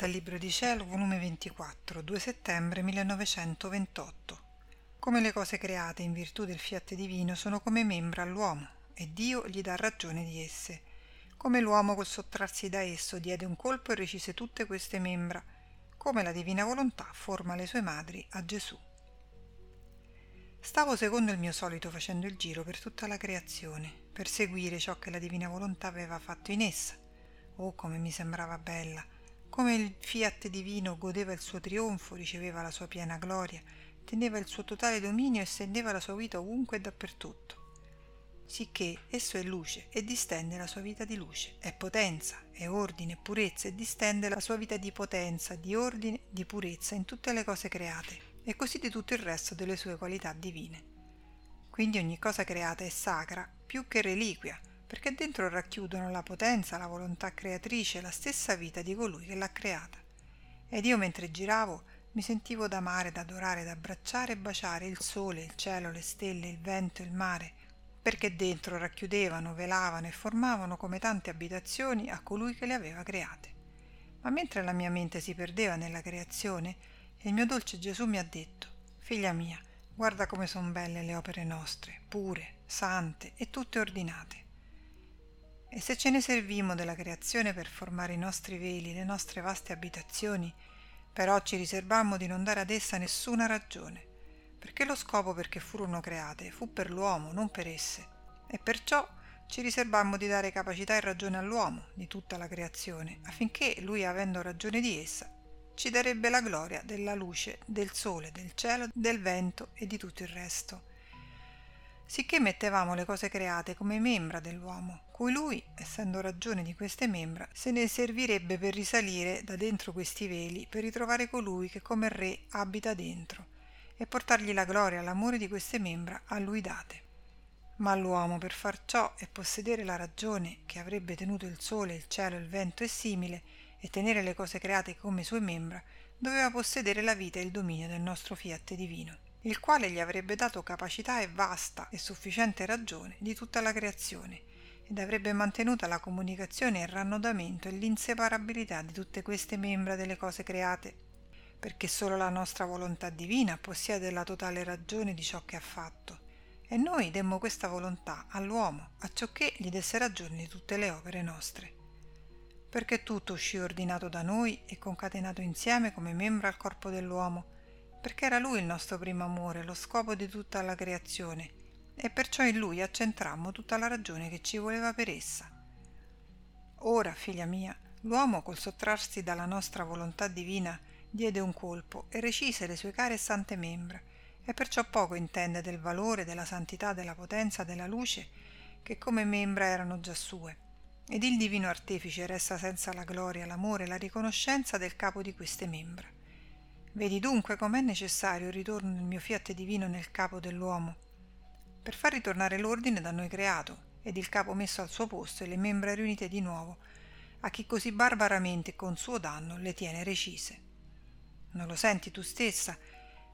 dal Libro di Cielo, volume 24, 2 settembre 1928. Come le cose create in virtù del fiat divino sono come membra all'uomo, e Dio gli dà ragione di esse. Come l'uomo col sottrarsi da esso diede un colpo e recise tutte queste membra, come la divina volontà forma le sue madri a Gesù. Stavo secondo il mio solito facendo il giro per tutta la creazione, per seguire ciò che la divina volontà aveva fatto in essa. Oh, come mi sembrava bella, come il fiat divino godeva il suo trionfo, riceveva la sua piena gloria, teneva il suo totale dominio e stendeva la sua vita ovunque e dappertutto. Sicché esso è luce e distende la sua vita di luce, è potenza, è ordine, purezza e distende la sua vita di potenza, di ordine, di purezza in tutte le cose create e così di tutto il resto delle sue qualità divine. Quindi ogni cosa creata è sacra più che reliquia, perché dentro racchiudono la potenza, la volontà creatrice, la stessa vita di colui che l'ha creata. Ed io mentre giravo mi sentivo d'amare, d'adorare, d'abbracciare e baciare il sole, il cielo, le stelle, il vento, il mare, perché dentro racchiudevano, velavano e formavano come tante abitazioni a colui che le aveva create. Ma mentre la mia mente si perdeva nella creazione, il mio dolce Gesù mi ha detto: «Figlia mia, guarda come son belle le opere nostre, pure, sante e tutte ordinate. E se ce ne servimo della creazione per formare i nostri veli, le nostre vaste abitazioni, però ci riservammo di non dare ad essa nessuna ragione, perché lo scopo perché furono create fu per l'uomo, non per esse, e perciò ci riservammo di dare capacità e ragione all'uomo di tutta la creazione, affinché lui, avendo ragione di essa, ci darebbe la gloria della luce, del sole, del cielo, del vento e di tutto il resto. Sicché mettevamo le cose create come membra dell'uomo, cui lui, essendo ragione di queste membra, se ne servirebbe per risalire da dentro questi veli, per ritrovare colui che come re abita dentro, e portargli la gloria e l'amore di queste membra a lui date. Ma l'uomo, per far ciò e possedere la ragione che avrebbe tenuto il sole, il cielo, il vento e simile, e tenere le cose create come sue membra, doveva possedere la vita e il dominio del nostro fiat divino, il quale gli avrebbe dato capacità e vasta e sufficiente ragione di tutta la creazione, ed avrebbe mantenuta la comunicazione e il rannodamento e l'inseparabilità di tutte queste membra delle cose create, perché solo la nostra volontà divina possiede la totale ragione di ciò che ha fatto, e noi demmo questa volontà all'uomo, acciocché gli desse ragione di tutte le opere nostre. Perché tutto uscì ordinato da noi e concatenato insieme come membra al corpo dell'uomo, perché era lui il nostro primo amore, lo scopo di tutta la creazione, e perciò in lui accentrammo tutta la ragione che ci voleva per essa. Ora, figlia mia, l'uomo col sottrarsi dalla nostra volontà divina diede un colpo e recise le sue care e sante membra, e perciò poco intende del valore, della santità, della potenza, della luce, che come membra erano già sue, ed il divino artefice resta senza la gloria, l'amore, la riconoscenza del capo di queste membra. Vedi dunque com'è necessario il ritorno del mio fiat divino nel capo dell'uomo, per far ritornare l'ordine da noi creato, ed il capo messo al suo posto e le membra riunite di nuovo, a chi così barbaramente con suo danno le tiene recise. Non lo senti tu stessa,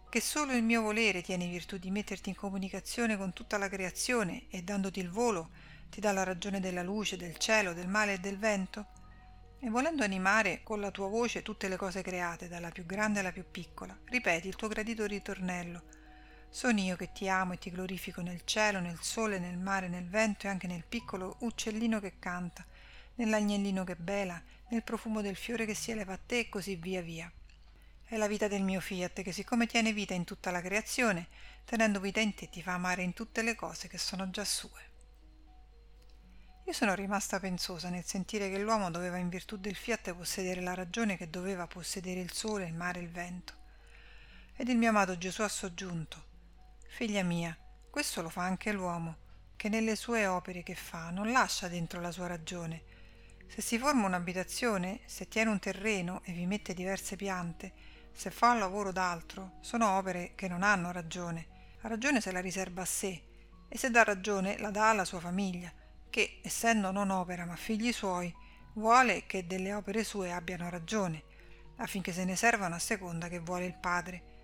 che solo il mio volere tiene virtù di metterti in comunicazione con tutta la creazione e, dandoti il volo, ti dà la ragione della luce, del cielo, del mare e del vento? E volendo animare con la tua voce tutte le cose create, dalla più grande alla più piccola, ripeti il tuo gradito ritornello: «Sono io che ti amo e ti glorifico nel cielo, nel sole, nel mare, nel vento e anche nel piccolo uccellino che canta, nell'agnellino che bela, nel profumo del fiore che si eleva a te e così via via». È la vita del mio fiat che, siccome tiene vita in tutta la creazione, tenendo vita in te ti fa amare in tutte le cose che sono già sue. Io sono rimasta pensosa nel sentire che l'uomo doveva in virtù del fiat possedere la ragione che doveva possedere il sole, il mare e il vento. Ed il mio amato Gesù ha soggiunto: «Figlia mia, questo lo fa anche l'uomo, che nelle sue opere che fa non lascia dentro la sua ragione. Se si forma un'abitazione, se tiene un terreno e vi mette diverse piante, se fa un lavoro d'altro, sono opere che non hanno ragione. La ragione se la riserva a sé, e se dà ragione la dà alla sua famiglia, che, essendo non opera ma figli suoi, vuole che delle opere sue abbiano ragione, affinché se ne servano a seconda che vuole il Padre,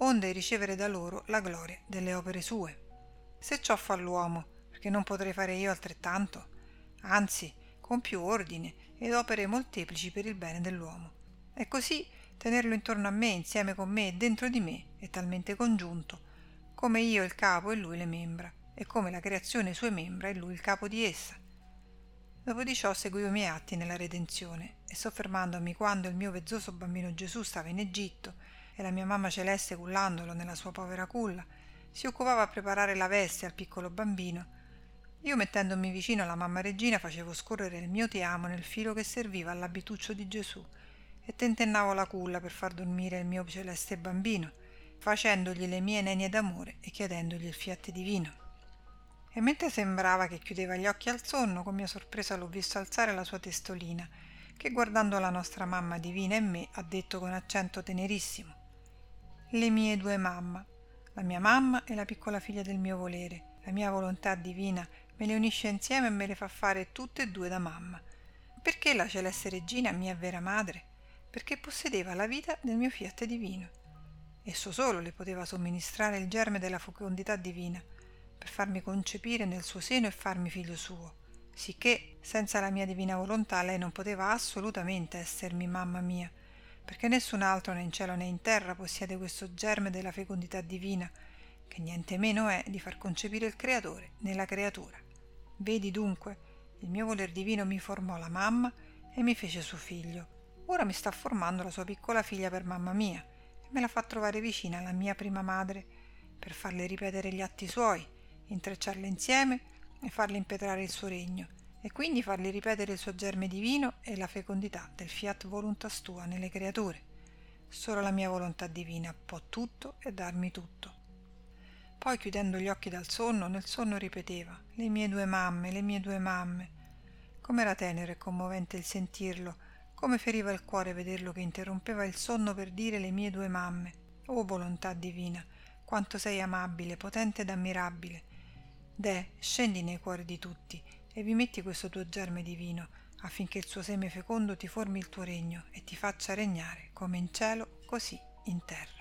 onde ricevere da loro la gloria delle opere sue. Se ciò fa l'uomo, perché non potrei fare io altrettanto? Anzi, con più ordine ed opere molteplici per il bene dell'uomo. E così tenerlo intorno a me, insieme con me e dentro di me, è talmente congiunto, come io il capo e lui le membra, e come la creazione sue membra e lui il capo di essa. Dopo di ciò seguivo i miei atti nella redenzione, e soffermandomi quando il mio vezzoso bambino Gesù stava in Egitto e la mia mamma celeste, cullandolo nella sua povera culla, si occupava a preparare la veste al piccolo bambino, io mettendomi vicino alla mamma regina facevo scorrere il mio ti amo nel filo che serviva all'abituccio di Gesù e tentennavo la culla per far dormire il mio celeste bambino, facendogli le mie nenie d'amore e chiedendogli il fiat divino. E mentre sembrava che chiudeva gli occhi al sonno, con mia sorpresa l'ho visto alzare la sua testolina, che guardando la nostra mamma divina e me ha detto con accento tenerissimo: «Le mie due mamma, la mia mamma e la piccola figlia del mio volere, la mia volontà divina me le unisce insieme e me le fa fare tutte e due da mamma. Perché la celeste regina, mia vera madre? Perché possedeva la vita del mio fiat divino. Esso solo le poteva somministrare il germe della fecondità divina, per farmi concepire nel suo seno e farmi figlio suo, sicché senza la mia divina volontà lei non poteva assolutamente essermi mamma mia, perché nessun altro né in cielo né in terra possiede questo germe della fecondità divina, che niente meno è di far concepire il creatore nella creatura. Vedi dunque, il mio voler divino mi formò la mamma e mi fece suo figlio. Ora mi sta formando la sua piccola figlia per mamma mia e me la fa trovare vicina alla mia prima madre, per farle ripetere gli atti suoi, intrecciarle insieme e farle impetrare il suo regno, e quindi farle ripetere il suo germe divino e la fecondità del fiat voluntas tua nelle creature. Solo la mia volontà divina può tutto e darmi tutto». Poi chiudendo gli occhi dal sonno, nel sonno ripeteva: «Le mie due mamme, le mie due mamme». Com'era tenero e commovente il sentirlo, come feriva il cuore vederlo che interrompeva il sonno per dire: «Le mie due mamme». «Oh volontà divina, quanto sei amabile, potente ed ammirabile! Deh, scendi nei cuori di tutti e vi metti questo tuo germe divino, affinché il suo seme fecondo ti formi il tuo regno e ti faccia regnare come in cielo, così in terra».